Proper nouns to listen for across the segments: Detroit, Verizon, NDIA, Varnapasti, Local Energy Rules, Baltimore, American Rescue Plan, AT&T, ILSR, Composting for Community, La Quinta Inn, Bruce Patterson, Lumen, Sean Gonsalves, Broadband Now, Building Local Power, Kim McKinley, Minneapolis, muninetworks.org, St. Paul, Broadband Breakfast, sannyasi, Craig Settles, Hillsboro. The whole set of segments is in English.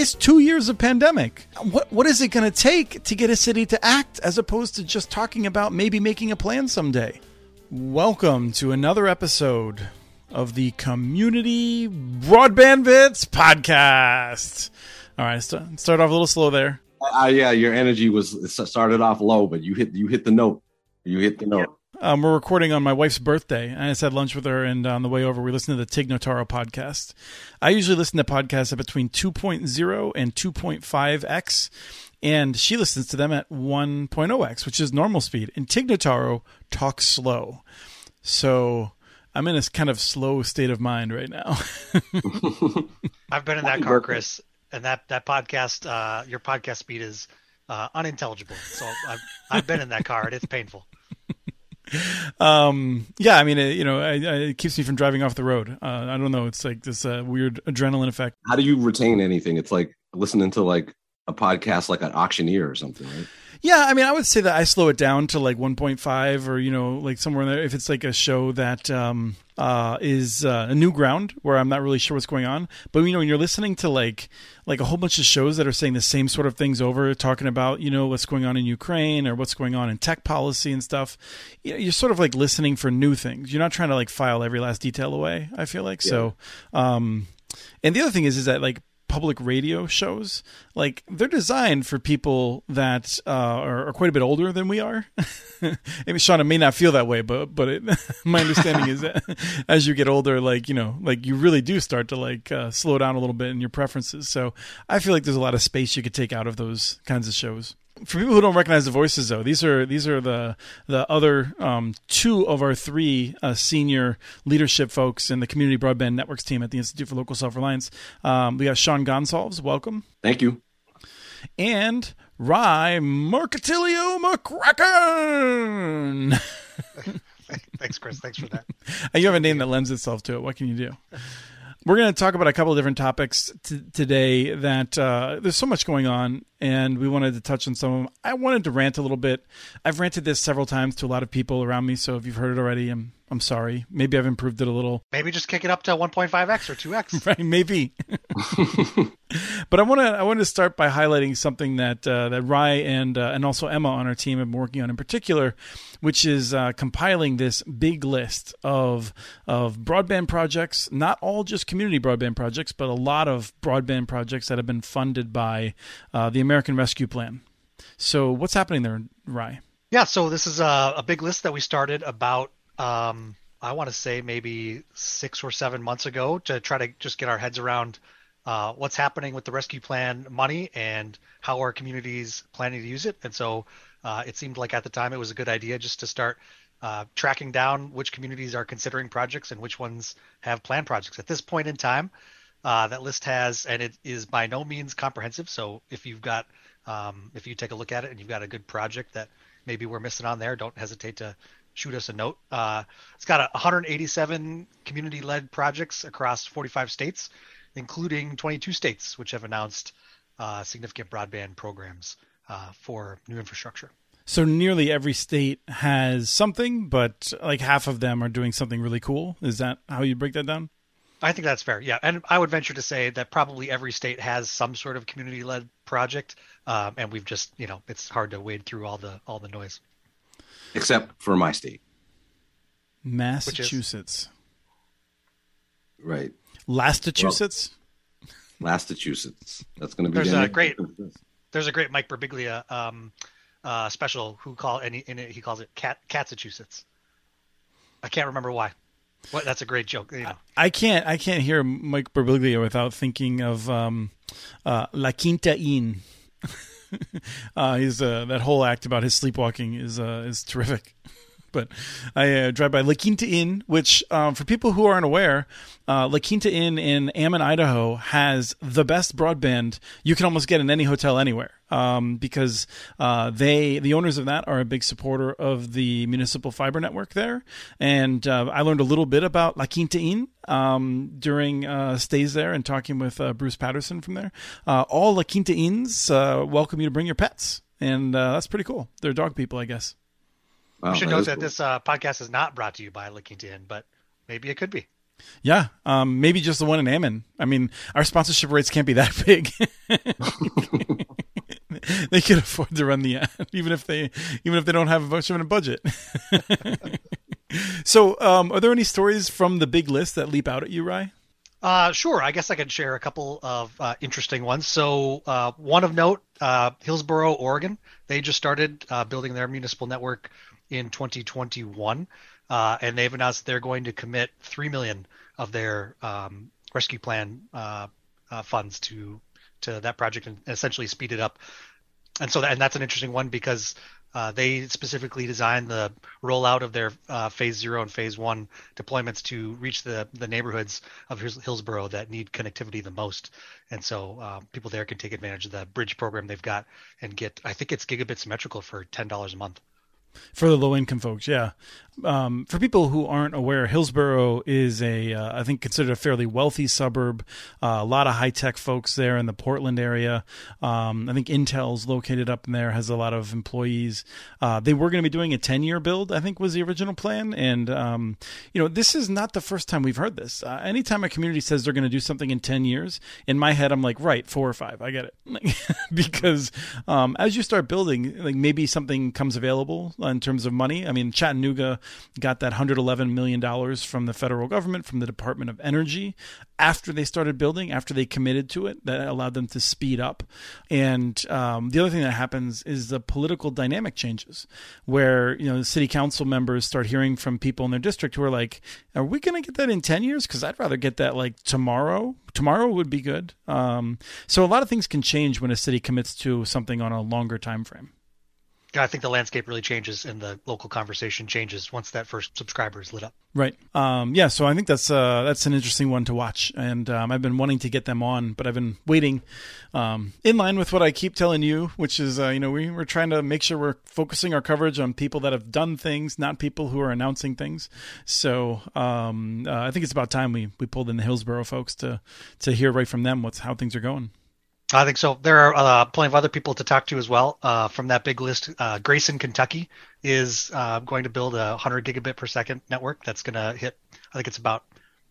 It's 2 years of pandemic. What is it going to take to get a city to act as opposed to just talking about maybe making a plan someday? Welcome to another episode of the Community Broadband Bits Podcast. All right, start off a little slow there. Yeah, your energy started off low, but you hit the note. We're recording on my wife's birthday, and I just had lunch with her, and on the way over, we listened to the Tig Notaro podcast. I usually listen to podcasts at between 2.0 and 2.5x, and she listens to them at 1.0x, which is normal speed, and Tig Notaro talks slow. So I'm in this kind of slow state of mind right now. I've been in that car, Chris, and that podcast, your podcast speed is unintelligible. So I've been in that car, and it's painful. Yeah, I mean, it keeps me from driving off the road. I don't know. It's like this weird adrenaline effect. How do you retain anything? It's like listening to like a podcast, like an auctioneer or something, right? Yeah. I mean, I would say that I slow it down to like 1.5 or, like somewhere in there. If it's like a show that is a new ground where I'm not really sure what's going on. But, when you're listening to like a whole bunch of shows that are saying the same sort of things over, talking about, what's going on in Ukraine or what's going on in tech policy and stuff, you're sort of like listening for new things. You're not trying to like file every last detail away, I feel like. Yeah. So, and the other thing is that like, public radio shows, like they're designed for people that are quite a bit older than we are. Maybe Sean, it may not feel that way, but my understanding is that as you get older, like like you really do start to like slow down a little bit in your preferences. So I feel like there's a lot of space you could take out of those kinds of shows. For people who don't recognize the voices, though, these are the other two of our three senior leadership folks in the Community Broadband Networks team at the Institute for Local Self-Reliance. We got Sean Gonsalves. Welcome. Thank you. And Ry Marcattilio-McCracken. Thanks, Chris. Thanks for that. You have a name that lends itself to it. What can you do? We're going to talk about a couple of different topics today that there's so much going on, and we wanted to touch on some of them. I wanted to rant a little bit. I've ranted this several times to a lot of people around me, so if you've heard it already, I'm sorry. Maybe I've improved it a little. Maybe just kick it up to 1.5x or 2x. Right, maybe. But I want to start by highlighting something that Ry and also Emma on our team have been working on in particular, which is compiling this big list of broadband projects, not all just community broadband projects, but a lot of broadband projects that have been funded by the American Rescue Plan. So what's happening there, Ry? Yeah, so this is a big list that we started about I want to say maybe 6 or 7 months ago to try to just get our heads around what's happening with the rescue plan money and how our community's planning to use it. And so it seemed like at the time it was a good idea just to start tracking down which communities are considering projects and which ones have planned projects. At this point in time, that list has, and it is by no means comprehensive. So if you've got, if you take a look at it and you've got a good project that maybe we're missing on there, don't hesitate to shoot us a note. It's got 187 community-led projects across 45 states, including 22 states, which have announced significant broadband programs for new infrastructure. So nearly every state has something, but like half of them are doing something really cool. Is that how you break that down? I think that's fair. Yeah. And I would venture to say that probably every state has some sort of community-led project. And we've just, it's hard to wade through all the noise. Except for my state, Massachusetts. Right. Lastachusetts? Well, Lastachusetts. That's going to be there's a great Mike Birbiglia special he calls it Catsachusetts. I can't remember why. What? That's a great joke. I can't hear Mike Birbiglia without thinking of La Quinta Inn. He's that whole act about his sleepwalking is terrific. But I drive by La Quinta Inn, which for people who aren't aware, La Quinta Inn in Ammon, Idaho has the best broadband you can almost get in any hotel anywhere because the owners of that are a big supporter of the municipal fiber network there. And I learned a little bit about La Quinta Inn during stays there and talking with Bruce Patterson from there. All La Quinta Inns welcome you to bring your pets. And that's pretty cool. They're dog people, I guess. Wow, we should note that this podcast is not brought to you by La Quinta Inn, but maybe it could be. Yeah, maybe just the one in Ammon. I mean, our sponsorship rates can't be that big. They could afford to run the ad, even if they don't have much of a budget. So, are there any stories from the big list that leap out at you, Ry? Sure. I guess I can share a couple of interesting ones. So one of note, Hillsboro, Oregon, they just started building their municipal network in 2021. And they've announced they're going to commit $3 million of their rescue plan funds to that project and essentially speed it up. And so that's an interesting one because they specifically designed the rollout of their phase 0 and phase 1 deployments to reach the neighborhoods of Hillsboro that need connectivity the most. And so people there can take advantage of the bridge program they've got and get, I think it's gigabit symmetrical for $10 a month. For the low-income folks, yeah. For people who aren't aware, Hillsboro is I think, considered a fairly wealthy suburb. A lot of high-tech folks there in the Portland area. I think Intel's located up in there, has a lot of employees. They were going to be doing a 10-year build, I think was the original plan. And, this is not the first time we've heard this. Anytime a community says they're going to do something in 10 years, in my head, I'm like, right, 4 or 5, I get it. Because as you start building, like maybe something comes available in terms of money. I mean, Chattanooga got that $111 million from the federal government, from the Department of Energy, after they started building, after they committed to it. That allowed them to speed up. And the other thing that happens is the political dynamic changes, where, the city council members start hearing from people in their district who are like, are we going to get that in 10 years? Because I'd rather get that like tomorrow. Tomorrow would be good. So a lot of things can change when a city commits to something on a longer time frame. I think the landscape really changes and the local conversation changes once that first subscriber is lit up. Right. Yeah. So I think that's an interesting one to watch. And I've been wanting to get them on, but I've been waiting in line with what I keep telling you, which is, we're trying to make sure we're focusing our coverage on people that have done things, not people who are announcing things. So I think it's about time we pulled in the Hillsboro folks to hear right from them how things are going. I think so. There are plenty of other people to talk to as well from that big list. Grayson, Kentucky is going to build a 100 gigabit per second network that's going to hit, I think it's about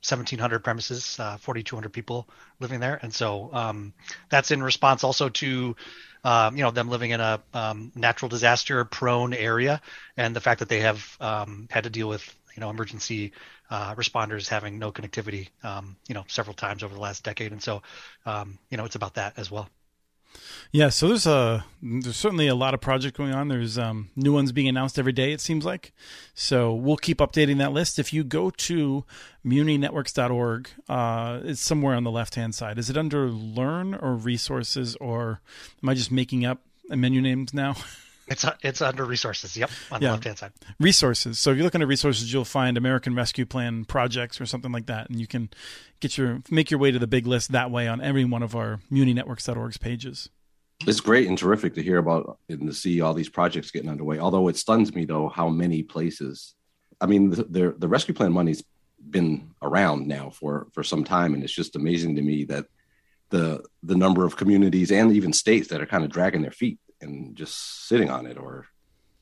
1,700 premises, 4,200 people living there. And so that's in response also to, them living in a natural disaster prone area, and the fact that they have had to deal with emergency responders having no connectivity, several times over the last decade. And so, it's about that as well. Yeah. So there's certainly a lot of projects going on. There's new ones being announced every day, it seems like. So we'll keep updating that list. If you go to muninetworks.org, it's somewhere on the left-hand side. Is it under Learn or Resources, or am I just making up menu names now? It's under resources. Yep. On the left-hand side. Resources. So if you look under resources, you'll find American Rescue Plan projects or something like that. And you can make your way to the big list that way on every one of our muninetworks.org's pages. It's great and terrific to hear about and to see all these projects getting underway. Although it stuns me, though, how many places. I mean, the rescue plan money's been around now for some time. And it's just amazing to me that the number of communities and even states that are kind of dragging their feet and just sitting on it or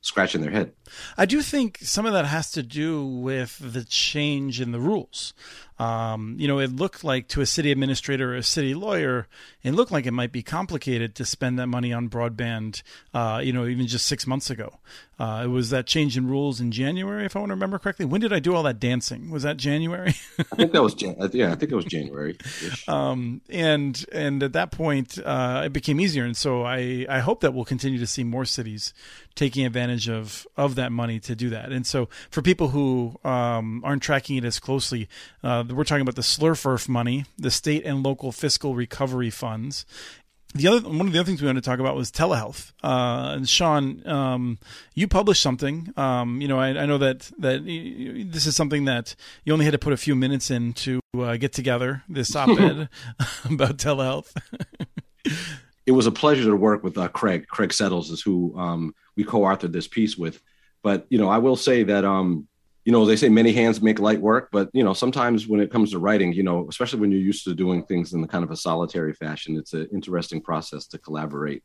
scratching their head. I do think some of that has to do with the change in the rules. It looked like to a city administrator or a city lawyer, it looked like it might be complicated to spend that money on broadband, even just 6 months ago. It was that change in rules in January, if I want to remember correctly. When did I do all that dancing? Was that January? I think that was January. And at that point, it became easier. And so I hope that we'll continue to see more cities taking advantage of that money to do that. And so for people who aren't tracking it as closely, we're talking about the SLRFERF money, the state and local fiscal recovery funds. One of the other things we wanted to talk about was telehealth. And Sean, you published something. I know that this is something that you only had to put a few minutes in to get together, this op-ed about telehealth. It was a pleasure to work with Craig. Craig Settles is who we co-authored this piece with. But, I will say that they say many hands make light work, but, sometimes when it comes to writing, especially when you're used to doing things in the kind of a solitary fashion, it's an interesting process to collaborate.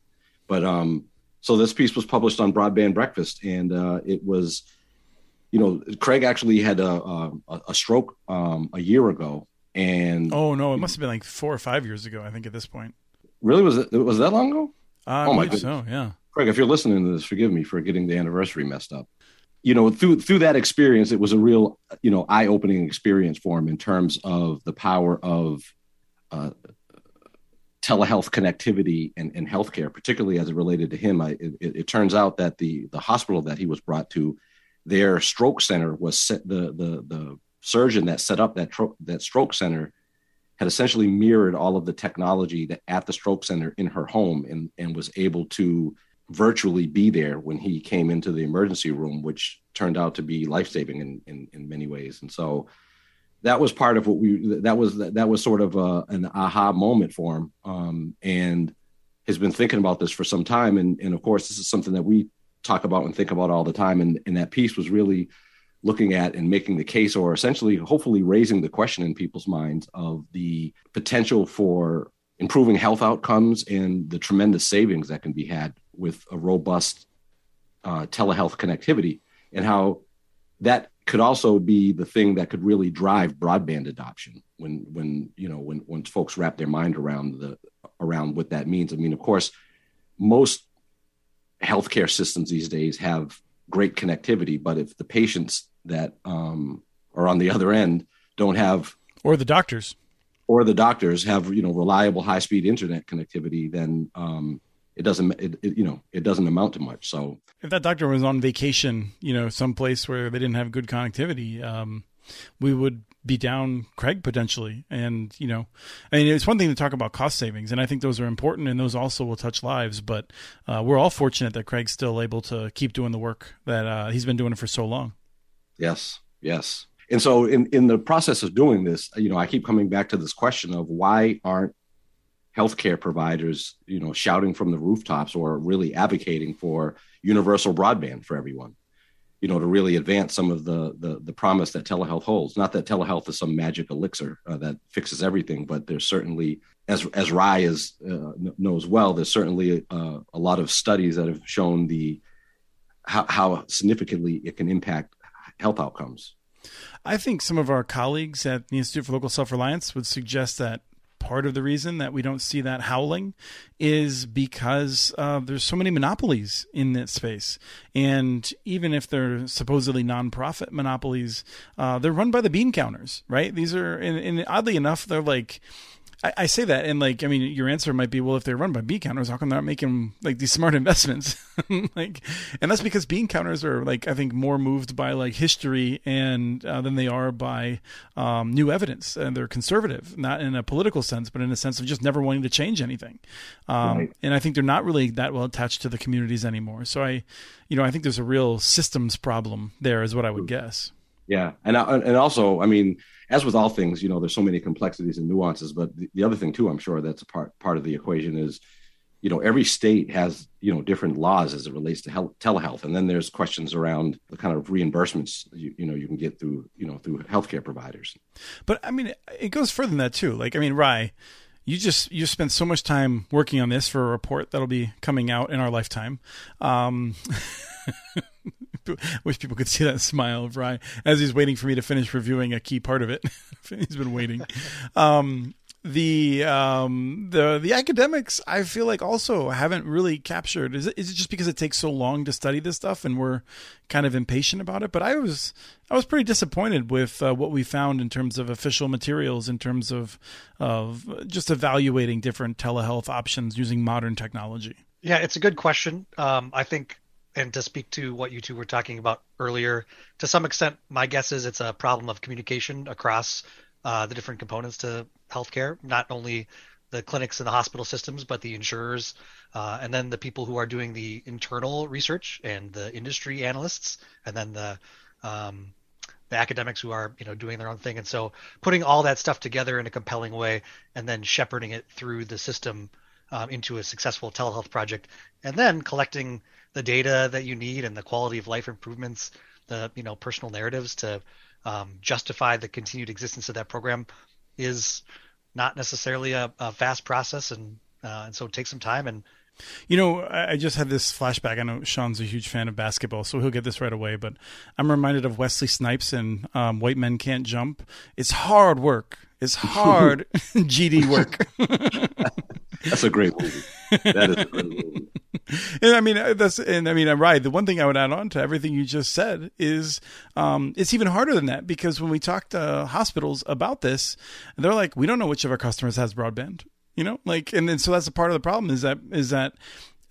But so this piece was published on Broadband Breakfast, and it was, you know, Craig actually had a stroke a year ago, and oh no, it must have been like 4 or 5 years ago, I think, at this point. Really, was that long ago? Oh my goodness. So, yeah. Craig, if you're listening to this, forgive me for getting the anniversary messed up. You know, through that experience, it was a real, you know, eye-opening experience for him in terms of the power of telehealth connectivity and healthcare, particularly as it related to him. It turns out that the hospital that he was brought to, their stroke center was set, the surgeon that set up that stroke center had essentially mirrored all of the technology that at the stroke center in her home, and was able to virtually be there when he came into the emergency room, which turned out to be life-saving in many ways. And so that was part of what that was sort of an aha moment for him, and has been thinking about this for some time. And of course, this is something that we talk about and think about all the time. And that piece was really looking at and making the case, or essentially, hopefully raising the question in people's minds of the potential for improving health outcomes and the tremendous savings that can be had with a robust telehealth connectivity, and how that could also be the thing that could really drive broadband adoption when folks wrap their mind around what that means. I mean, of course, most healthcare systems these days have great connectivity, but if the patients that are on the other end don't have, or the doctors have, you know, reliable high-speed internet connectivity, then it doesn't amount to much. So if that doctor was on vacation, you know, someplace where they didn't have good connectivity, we would be down Craig potentially. And, you know, I mean, it's one thing to talk about cost savings, and I think those are important, and those also will touch lives, but we're all fortunate that Craig's still able to keep doing the work that he's been doing for so long. Yes. And so in the process of doing this, you know, I keep coming back to this question of why aren't healthcare providers, you know, shouting from the rooftops or really advocating for universal broadband for everyone, you know, to really advance some of the promise that telehealth holds. Not that telehealth is some magic elixir that fixes everything, but there's certainly, as Ry knows well, there's certainly a lot of studies that have shown how significantly it can impact health outcomes. I think some of our colleagues at the Institute for Local Self-Reliance would suggest that part of the reason that we don't see that howling is because there's so many monopolies in that space. And even if they're supposedly nonprofit monopolies, they're run by the bean counters, right? These are, and oddly enough, they're like, I say that, and like, I mean, your answer might be, well, if they're run by bean counters, how come they're not making like these smart investments? Like, and that's because bean counters are like, I think, more moved by like history and than they are by new evidence. And they're conservative, not in a political sense, but in a sense of just never wanting to change anything. Right. And I think they're not really that well attached to the communities anymore. So I think there's a real systems problem there, is what I would guess. Yeah. And also, I mean, as with all things, you know, there's so many complexities and nuances, but the other thing too, I'm sure that's a part of the equation is, you know, every state has, you know, different laws as it relates to telehealth. And then there's questions around the kind of reimbursements, you know, you can get through healthcare providers. But I mean, it goes further than that too. Like, I mean, Ry, you spent so much time working on this for a report that'll be coming out in our lifetime. Wish people could see that smile of Ry as he's waiting for me to finish reviewing a key part of it. He's been waiting. The academics, I feel like, also haven't really captured. Is it just because it takes so long to study this stuff and we're kind of impatient about it? But I was pretty disappointed with what we found in terms of official materials, in terms of just evaluating different telehealth options using modern technology. Yeah, it's a good question. I think. And to speak to what you two were talking about earlier, to some extent, my guess is it's a problem of communication across the different components to healthcare, not only the clinics and the hospital systems, but the insurers, and then the people who are doing the internal research and the industry analysts, and then the academics who are, you know, doing their own thing. And so putting all that stuff together in a compelling way and then shepherding it through the system into a successful telehealth project, and then collecting the data that you need and the quality of life improvements, the, you know, personal narratives to justify the continued existence of that program is not necessarily a fast process. And so it takes some time. And You know, I just had this flashback. I know Sean's a huge fan of basketball, so he'll get this right away. But I'm reminded of Wesley Snipes in White Men Can't Jump. It's hard work. It's hard GD work. That's a great movie. That is a great movie. And I mean, I'm right. The one thing I would add on to everything you just said is it's even harder than that, because when we talk to hospitals about this, they're like, we don't know which of our customers has broadband. You know, like, and then so that's a part of the problem is that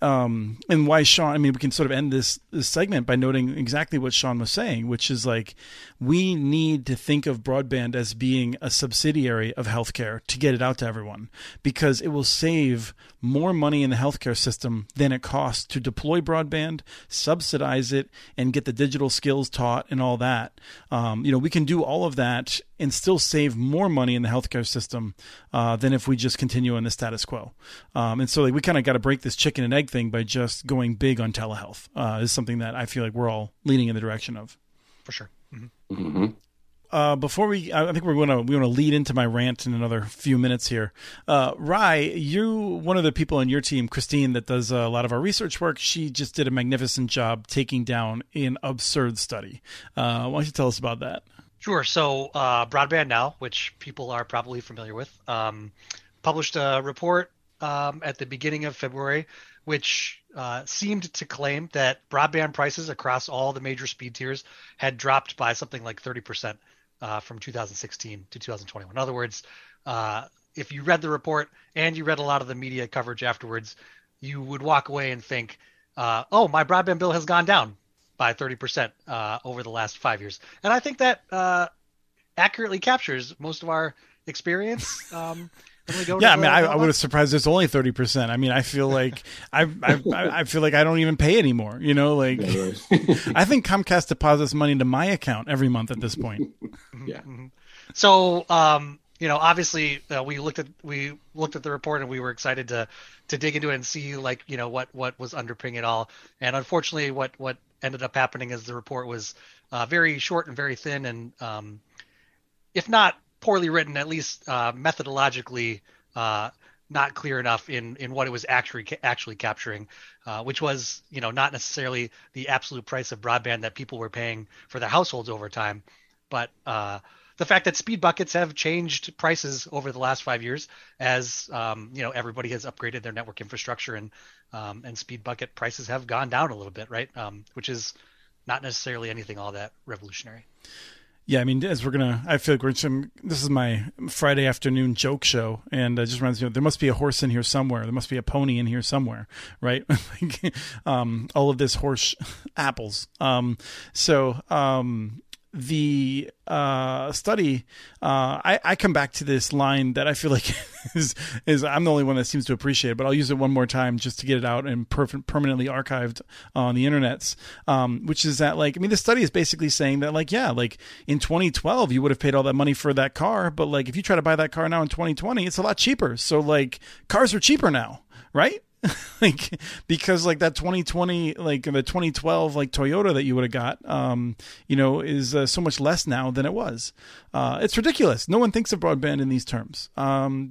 and why Sean, I mean, we can sort of end this segment by noting exactly what Sean was saying, which is like, we need to think of broadband as being a subsidiary of healthcare to get it out to everyone, because it will save more money in the healthcare system than it costs to deploy broadband, subsidize it, and get the digital skills taught and all that. We can do all of that and still save more money in the healthcare system than if we just continue in the status quo. And so we kind of got to break this chicken and egg thing by just going big on telehealth is something that I feel like we're all leaning in the direction of. For sure. Mm-hmm. Mm-hmm. I think we want to lead into my rant in another few minutes here. Ry, you one of the people on your team, Christine, that does a lot of our research work. She just did a magnificent job taking down an absurd study. Why don't you tell us about that? Sure. So Broadband Now, which people are probably familiar with, published a report at the beginning of February, which seemed to claim that broadband prices across all the major speed tiers had dropped by something like 30%. From 2016 to 2021. In other words, if you read the report and you read a lot of the media coverage afterwards, you would walk away and think, my broadband bill has gone down by 30% over the last 5 years. And I think that accurately captures most of our experience. I would have surprised it's only 30%. I mean, I feel like I feel like I don't even pay anymore. You know, like I think Comcast deposits money into my account every month at this point. Yeah. Mm-hmm. So, obviously, we looked at the report and we were excited to dig into it and see, like, you know, what was underpinning it all. And unfortunately, what ended up happening is the report was very short and very thin, and if not poorly written, at least methodologically not clear enough in what it was actually capturing, which was, you know, not necessarily the absolute price of broadband that people were paying for their households over time, but the fact that speed buckets have changed prices over the last 5 years as everybody has upgraded their network infrastructure, and speed bucket prices have gone down a little bit, right? Which is not necessarily anything all that revolutionary. Yeah, I mean, this is my Friday afternoon joke show, and it just reminds me, there must be a horse in here somewhere. There must be a pony in here somewhere, right? All of this horse apples. The study, I come back to this line that I feel like is I'm the only one that seems to appreciate it, but I'll use it one more time just to get it out and permanently archived on the internets, which is that, like, I mean, the study is basically saying that, like, yeah, like in 2012, you would have paid all that money for that car, but like if you try to buy that car now in 2020, it's a lot cheaper. So like cars are cheaper now, right? Like, because like that 2020, like the 2012, like Toyota that you would have got, is so much less now than it was. It's ridiculous. No one thinks of broadband in these terms.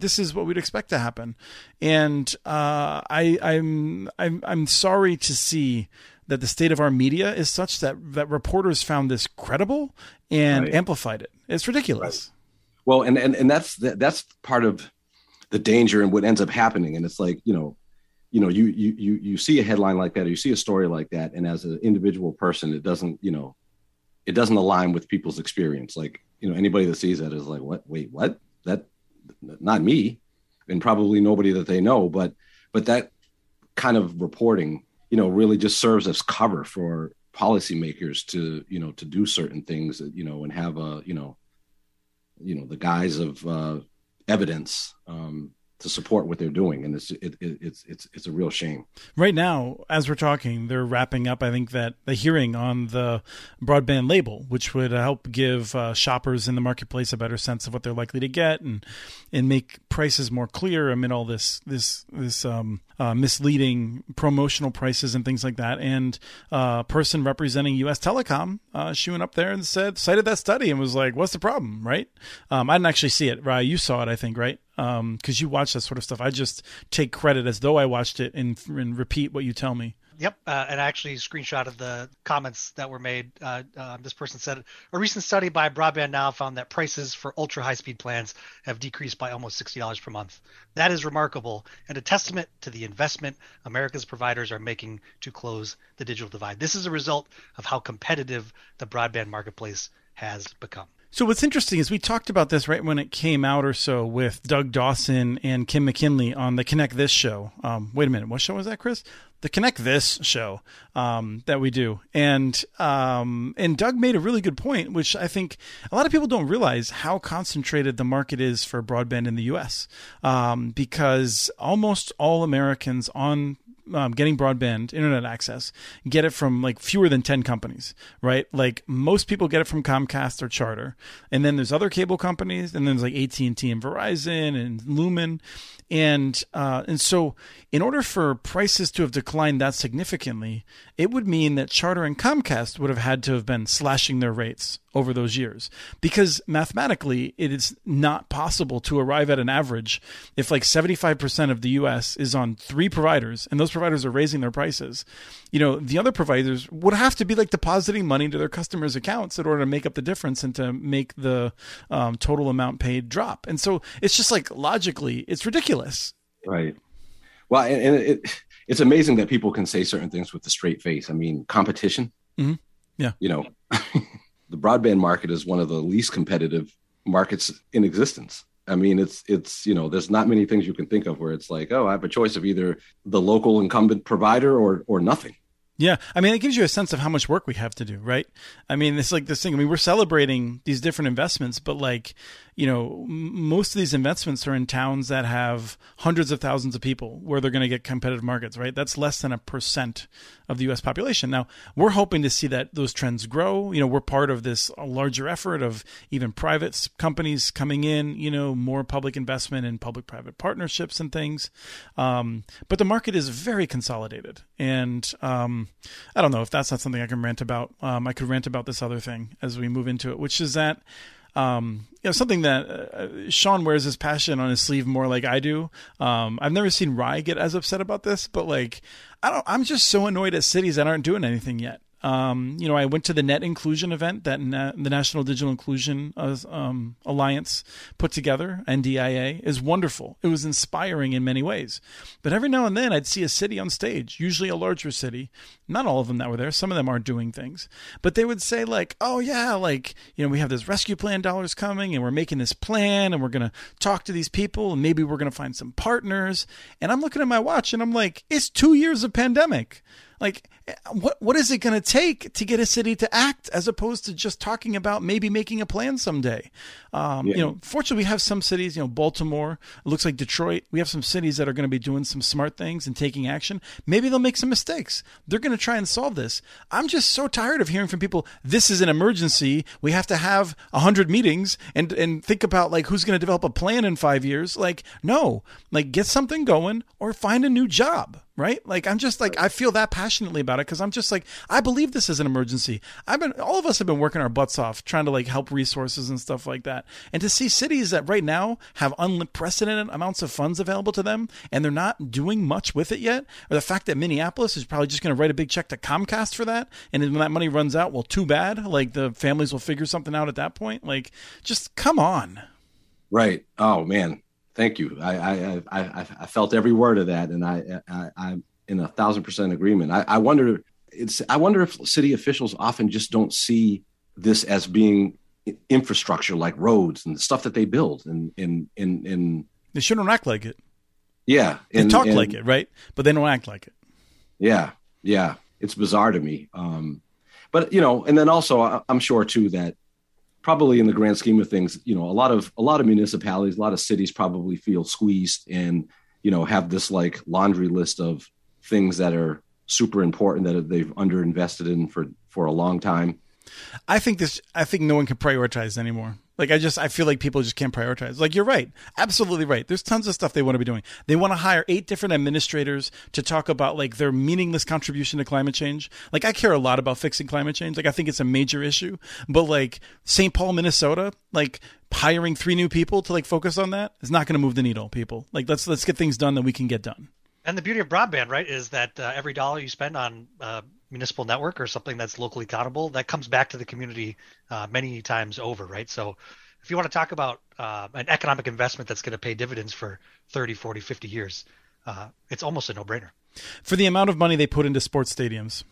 This is what we'd expect to happen. And I'm sorry to see that the state of our media is such that reporters found this credible and amplified it. It's ridiculous. Right. Well, and that's part of the danger and what ends up happening. And it's like, you see a headline like that, or you see a story like that, and as an individual person, it doesn't align with people's experience. Like, you know, anybody that sees that is like, what? Wait, what? That, not me, and probably nobody that they know. But that kind of reporting, you know, really just serves as cover for policymakers to, you know, to do certain things that, you know, and have a, you know, the guise of evidence. To support what they're doing, and it's a real shame. Right now, as we're talking, they're wrapping up, I think, that the hearing on the broadband label, which would help give shoppers in the marketplace a better sense of what they're likely to get and make prices more clear amid all this misleading promotional prices and things like that. And a person representing U.S. Telecom, she went up there and cited that study and was like, "What's the problem?" Right? I didn't actually see it. Ry, you saw it, I think, right? because you watch that sort of stuff. I just take credit as though I watched it and repeat what you tell me. Yep. And I actually screenshotted the comments that were made. This person said, a recent study by Broadband Now found that prices for ultra high speed plans have decreased by almost $60 per month. That is remarkable and a testament to the investment America's providers are making to close the digital divide. This is a result of how competitive the broadband marketplace has become. So what's interesting is we talked about this right when it came out or so with Doug Dawson and Kim McKinley on the Connect This show. Wait a minute. What show was that, Chris? The Connect This show that we do. And Doug made a really good point, which I think a lot of people don't realize how concentrated the market is for broadband in the U.S. Because almost all Americans on getting broadband internet access get it from like fewer than 10 companies, right? Like most people get it from Comcast or Charter, and then there's other cable companies, and then there's like AT&T and Verizon and Lumen, and so in order for prices to have declined that significantly, it would mean that Charter and Comcast would have had to have been slashing their rates over those years, because mathematically it is not possible to arrive at an average if like 75% of the U.S. is on three providers and those providers are raising their prices. You know, the other providers would have to be like depositing money into their customers' accounts in order to make up the difference and to make the total amount paid drop. And so it's just like logically, it's ridiculous. Right. Well, and it's amazing that people can say certain things with a straight face. I mean, competition. Mm-hmm. Yeah. You know, the broadband market is one of the least competitive markets in existence. I mean, it's, you know, there's not many things you can think of where it's like, oh, I have a choice of either the local incumbent provider or nothing. Yeah. I mean, it gives you a sense of how much work we have to do, right? I mean, it's like this thing, I mean, we're celebrating these different investments, but like, you know, most of these investments are in towns that have hundreds of thousands of people where they're going to get competitive markets, right? That's less than 1% of the U.S. population. Now, we're hoping to see that those trends grow. You know, we're part of this larger effort of even private companies coming in, you know, more public investment in public-private partnerships and things. But the market is very consolidated. And I don't know if that's not something I can rant about. I could rant about this other thing as we move into it, which is that you know, something that Sean wears his passion on his sleeve more like I do. I've never seen Ry get as upset about this, but like, I'm just so annoyed at cities that aren't doing anything yet. You know, I went to the Net Inclusion event that the National Digital Inclusion Alliance put together, NDIA, is wonderful. It was inspiring in many ways. But every now and then I'd see a city on stage, usually a larger city. Not all of them that were there. Some of them aren't doing things. But they would say like, oh, yeah, like, you know, we have this rescue plan dollars coming and we're making this plan and we're going to talk to these people and maybe we're going to find some partners. And I'm looking at my watch and I'm like, it's 2 years of pandemic. Like, what is it going to take to get a city to act as opposed to just talking about maybe making a plan someday? Yeah. You know, fortunately, we have some cities, you know, Baltimore, it looks like Detroit. We have some cities that are going to be doing some smart things and taking action. Maybe they'll make some mistakes. They're going to try and solve this. I'm just so tired of hearing from people, this is an emergency. We have to have 100 meetings and think about like who's going to develop a plan in 5 years. Like, no, like get something going or find a new job. Right? Like, I'm just like, I feel that passionately about it because I'm just like, I believe this is an emergency. All of us have been working our butts off trying to like help resources and stuff like that. And to see cities that right now have unprecedented amounts of funds available to them and they're not doing much with it yet, or the fact that Minneapolis is probably just going to write a big check to Comcast for that. And then when that money runs out, well, too bad. Like, the families will figure something out at that point. Like, just come on. Right. Oh, man. Thank you. I felt every word of that, and I'm in 1,000% agreement. I wonder if city officials often just don't see this as being infrastructure like roads and the stuff that they build, and they shouldn't act like it. Yeah, they talk like it, right? But they don't act like it. Yeah, it's bizarre to me. But you know, and then also I'm sure too that, probably in the grand scheme of things, you know, a lot of municipalities, a lot of cities probably feel squeezed and, you know, have this like laundry list of things that are super important that they've underinvested in for a long time. I think no one can prioritize anymore. Like, I feel like people just can't prioritize. Like, you're right. Absolutely right. There's tons of stuff they want to be doing. They want to hire 8 different administrators to talk about, like, their meaningless contribution to climate change. Like, I care a lot about fixing climate change. Like, I think it's a major issue. But, like, St. Paul, Minnesota, like, hiring 3 new people to, like, focus on that is not going to move the needle, people. Like, let's get things done that we can get done. And the beauty of broadband, right, is that every dollar you spend on municipal network or something that's locally accountable, that comes back to the community many times over, right? So if you want to talk about an economic investment that's going to pay dividends for 30, 40, 50 years, it's almost a no-brainer. For the amount of money they put into sports stadiums,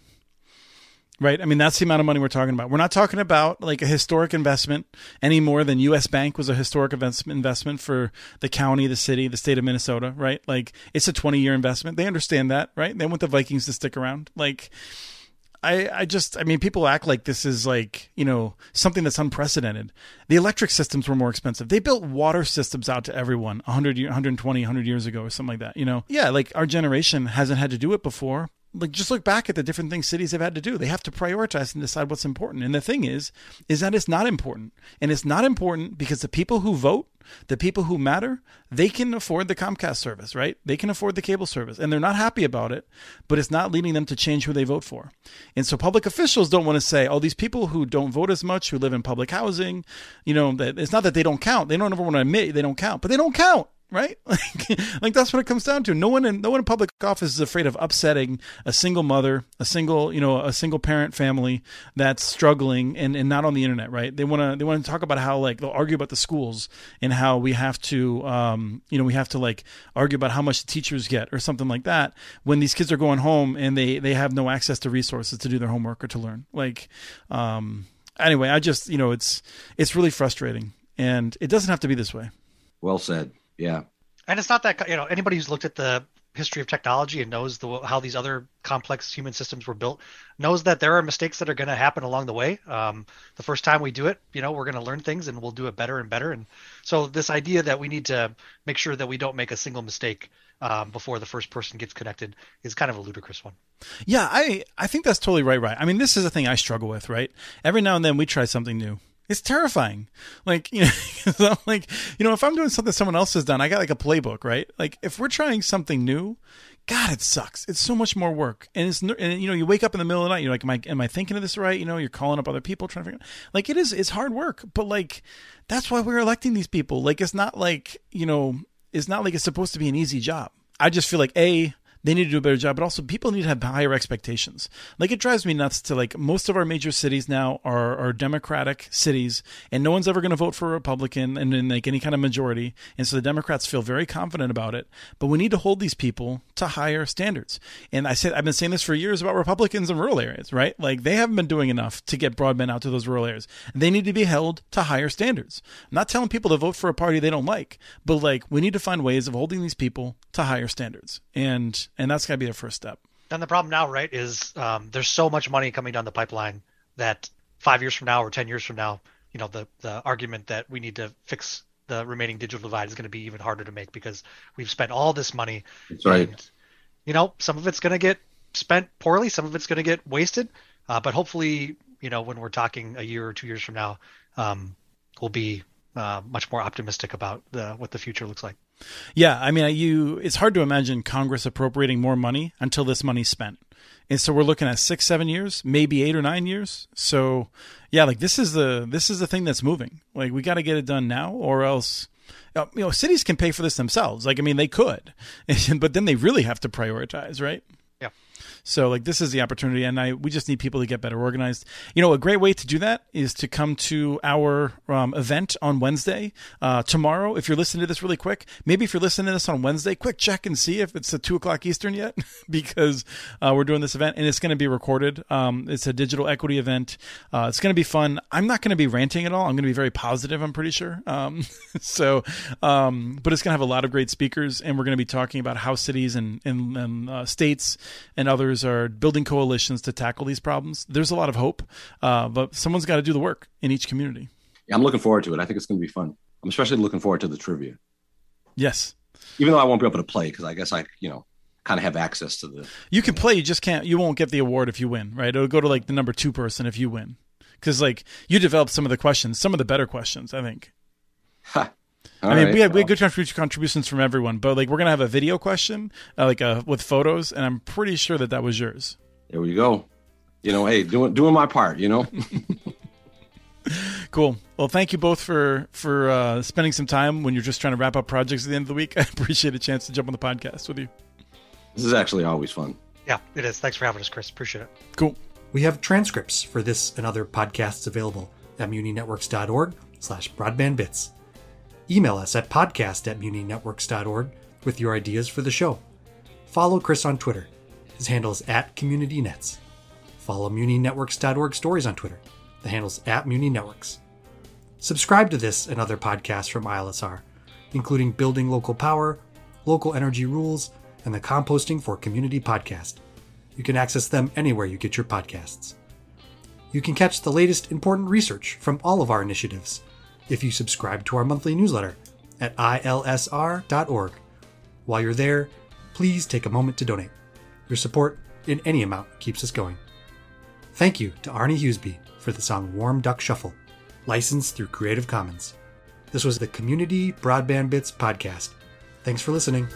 right? I mean, that's the amount of money we're talking about. We're not talking about like a historic investment any more than U.S. Bank was a historic investment for the county, the city, the state of Minnesota, right? Like, it's a 20-year investment. They understand that, right? They want the Vikings to stick around. Like, I mean, people act like this is like, you know, something that's unprecedented. The electric systems were more expensive. They built water systems out to everyone 100 years ago or something like that, you know? Yeah, like our generation hasn't had to do it before. Like, just look back at the different things cities have had to do. They have to prioritize and decide what's important. And the thing is that it's not important. And it's not important because the people who vote, the people who matter, they can afford the Comcast service, right? They can afford the cable service. And they're not happy about it, but it's not leading them to change who they vote for. And so public officials don't want to say, oh, these people who don't vote as much, who live in public housing, you know, that it's not that they don't count. They don't ever want to admit they don't count, but they don't count. Right? Like that's what it comes down to. No one in public office is afraid of upsetting a single mother, a single parent family that's struggling and not on the internet, right? They want to talk about how, like, they'll argue about the schools and how we have to, we have to, like, argue about how much the teachers get or something like that when these kids are going home and they have no access to resources to do their homework or to learn. Like, anyway, I just, you know, it's really frustrating, and it doesn't have to be this way. Well said. Yeah. And it's not that, you know, anybody who's looked at the history of technology and knows how these other complex human systems were built knows that there are mistakes that are going to happen along the way. The first time we do it, you know, we're going to learn things and we'll do it better and better. And so this idea that we need to make sure that we don't make a single mistake before the first person gets connected is kind of a ludicrous one. Yeah, I think that's totally right. I mean, this is a thing I struggle with, right? Every now and then we try something new. It's terrifying. Like, you know, if I'm doing something someone else has done, I got like a playbook, right? Like, if we're trying something new, God, it sucks. It's so much more work. And you know, you wake up in the middle of the night, you're like, am I thinking of this right? You know, you're calling up other people trying to figure out. Like, it's hard work, but like, that's why we're electing these people. Like, it's not like, you know, it's not like it's supposed to be an easy job. I just feel like they need to do a better job, but also people need to have higher expectations. Like, it drives me nuts to, like, most of our major cities now are Democratic cities, and no one's ever going to vote for a Republican and in, like, any kind of majority. And so the Democrats feel very confident about it, but we need to hold these people to higher standards. And I've been saying this for years about Republicans in rural areas, right? Like, they haven't been doing enough to get broadband out to those rural areas. They need to be held to higher standards. I'm not telling people to vote for a party they don't like, but, like, we need to find ways of holding these people to higher standards. And that's got to be the first step. And the problem now, right, is there's so much money coming down the pipeline that 5 years from now or 10 years from now, you know, the argument that we need to fix the remaining digital divide is going to be even harder to make because we've spent all this money. That's right. And, you know, some of it's going to get spent poorly. Some of it's going to get wasted. But hopefully, you know, when we're talking a year or 2 years from now, we'll be much more optimistic about what the future looks like. Yeah, I mean, it's hard to imagine Congress appropriating more money until this money's spent. And so we're looking at 6-7 years, maybe 8 or 9 years. So yeah, like this is the thing that's moving. Like, we got to get it done now, or else, you know, cities can pay for this themselves. Like, I mean, they could, but then they really have to prioritize, right? Yeah. So, like, this is the opportunity, and we just need people to get better organized. You know, a great way to do that is to come to our event on Wednesday. Tomorrow, if you're listening to this really quick, maybe if you're listening to this on Wednesday, quick check and see if it's 2:00 Eastern yet, because we're doing this event, and it's going to be recorded. It's a digital equity event. It's going to be fun. I'm not going to be ranting at all. I'm going to be very positive, I'm pretty sure. But it's going to have a lot of great speakers, and we're going to be talking about how cities and states and others are building coalitions to tackle these problems. There's a lot of hope, but someone's got to do the work in each community. Yeah, I'm looking forward to it. I think it's going to be fun. I'm especially looking forward to the trivia. Yes. Even though I won't be able to play, because I guess I, you know, kind of have access to the... You can play, you won't get the award if you win, right? It'll go to, like, the number 2 person if you win. Because like you developed some of the questions, some of the better questions, I think. We had good contributions from everyone, but like we're gonna have a video question, with photos, and I'm pretty sure that was yours. There we go. You know, hey, doing my part. You know. Cool. Well, thank you both for spending some time when you're just trying to wrap up projects at the end of the week. I appreciate a chance to jump on the podcast with you. This is actually always fun. Yeah, it is. Thanks for having us, Chris. Appreciate it. Cool. We have transcripts for this and other podcasts available at muninetworks.org/broadbandbits. Email us at podcast@muninetworks.org with your ideas for the show. Follow Chris on Twitter. His handle is @CommunityNets. Follow muninetworks.org stories on Twitter. The handle's @MuniNetworks. Subscribe to this and other podcasts from ILSR, including Building Local Power, Local Energy Rules, and the Composting for Community podcast. You can access them anywhere you get your podcasts. You can catch the latest important research from all of our initiatives if you subscribe to our monthly newsletter at ilsr.org. While you're there, please take a moment to donate. Your support in any amount keeps us going. Thank you to Arnie Hughesby for the song Warm Duck Shuffle, licensed through Creative Commons. This was the Community Broadband Bits podcast. Thanks for listening.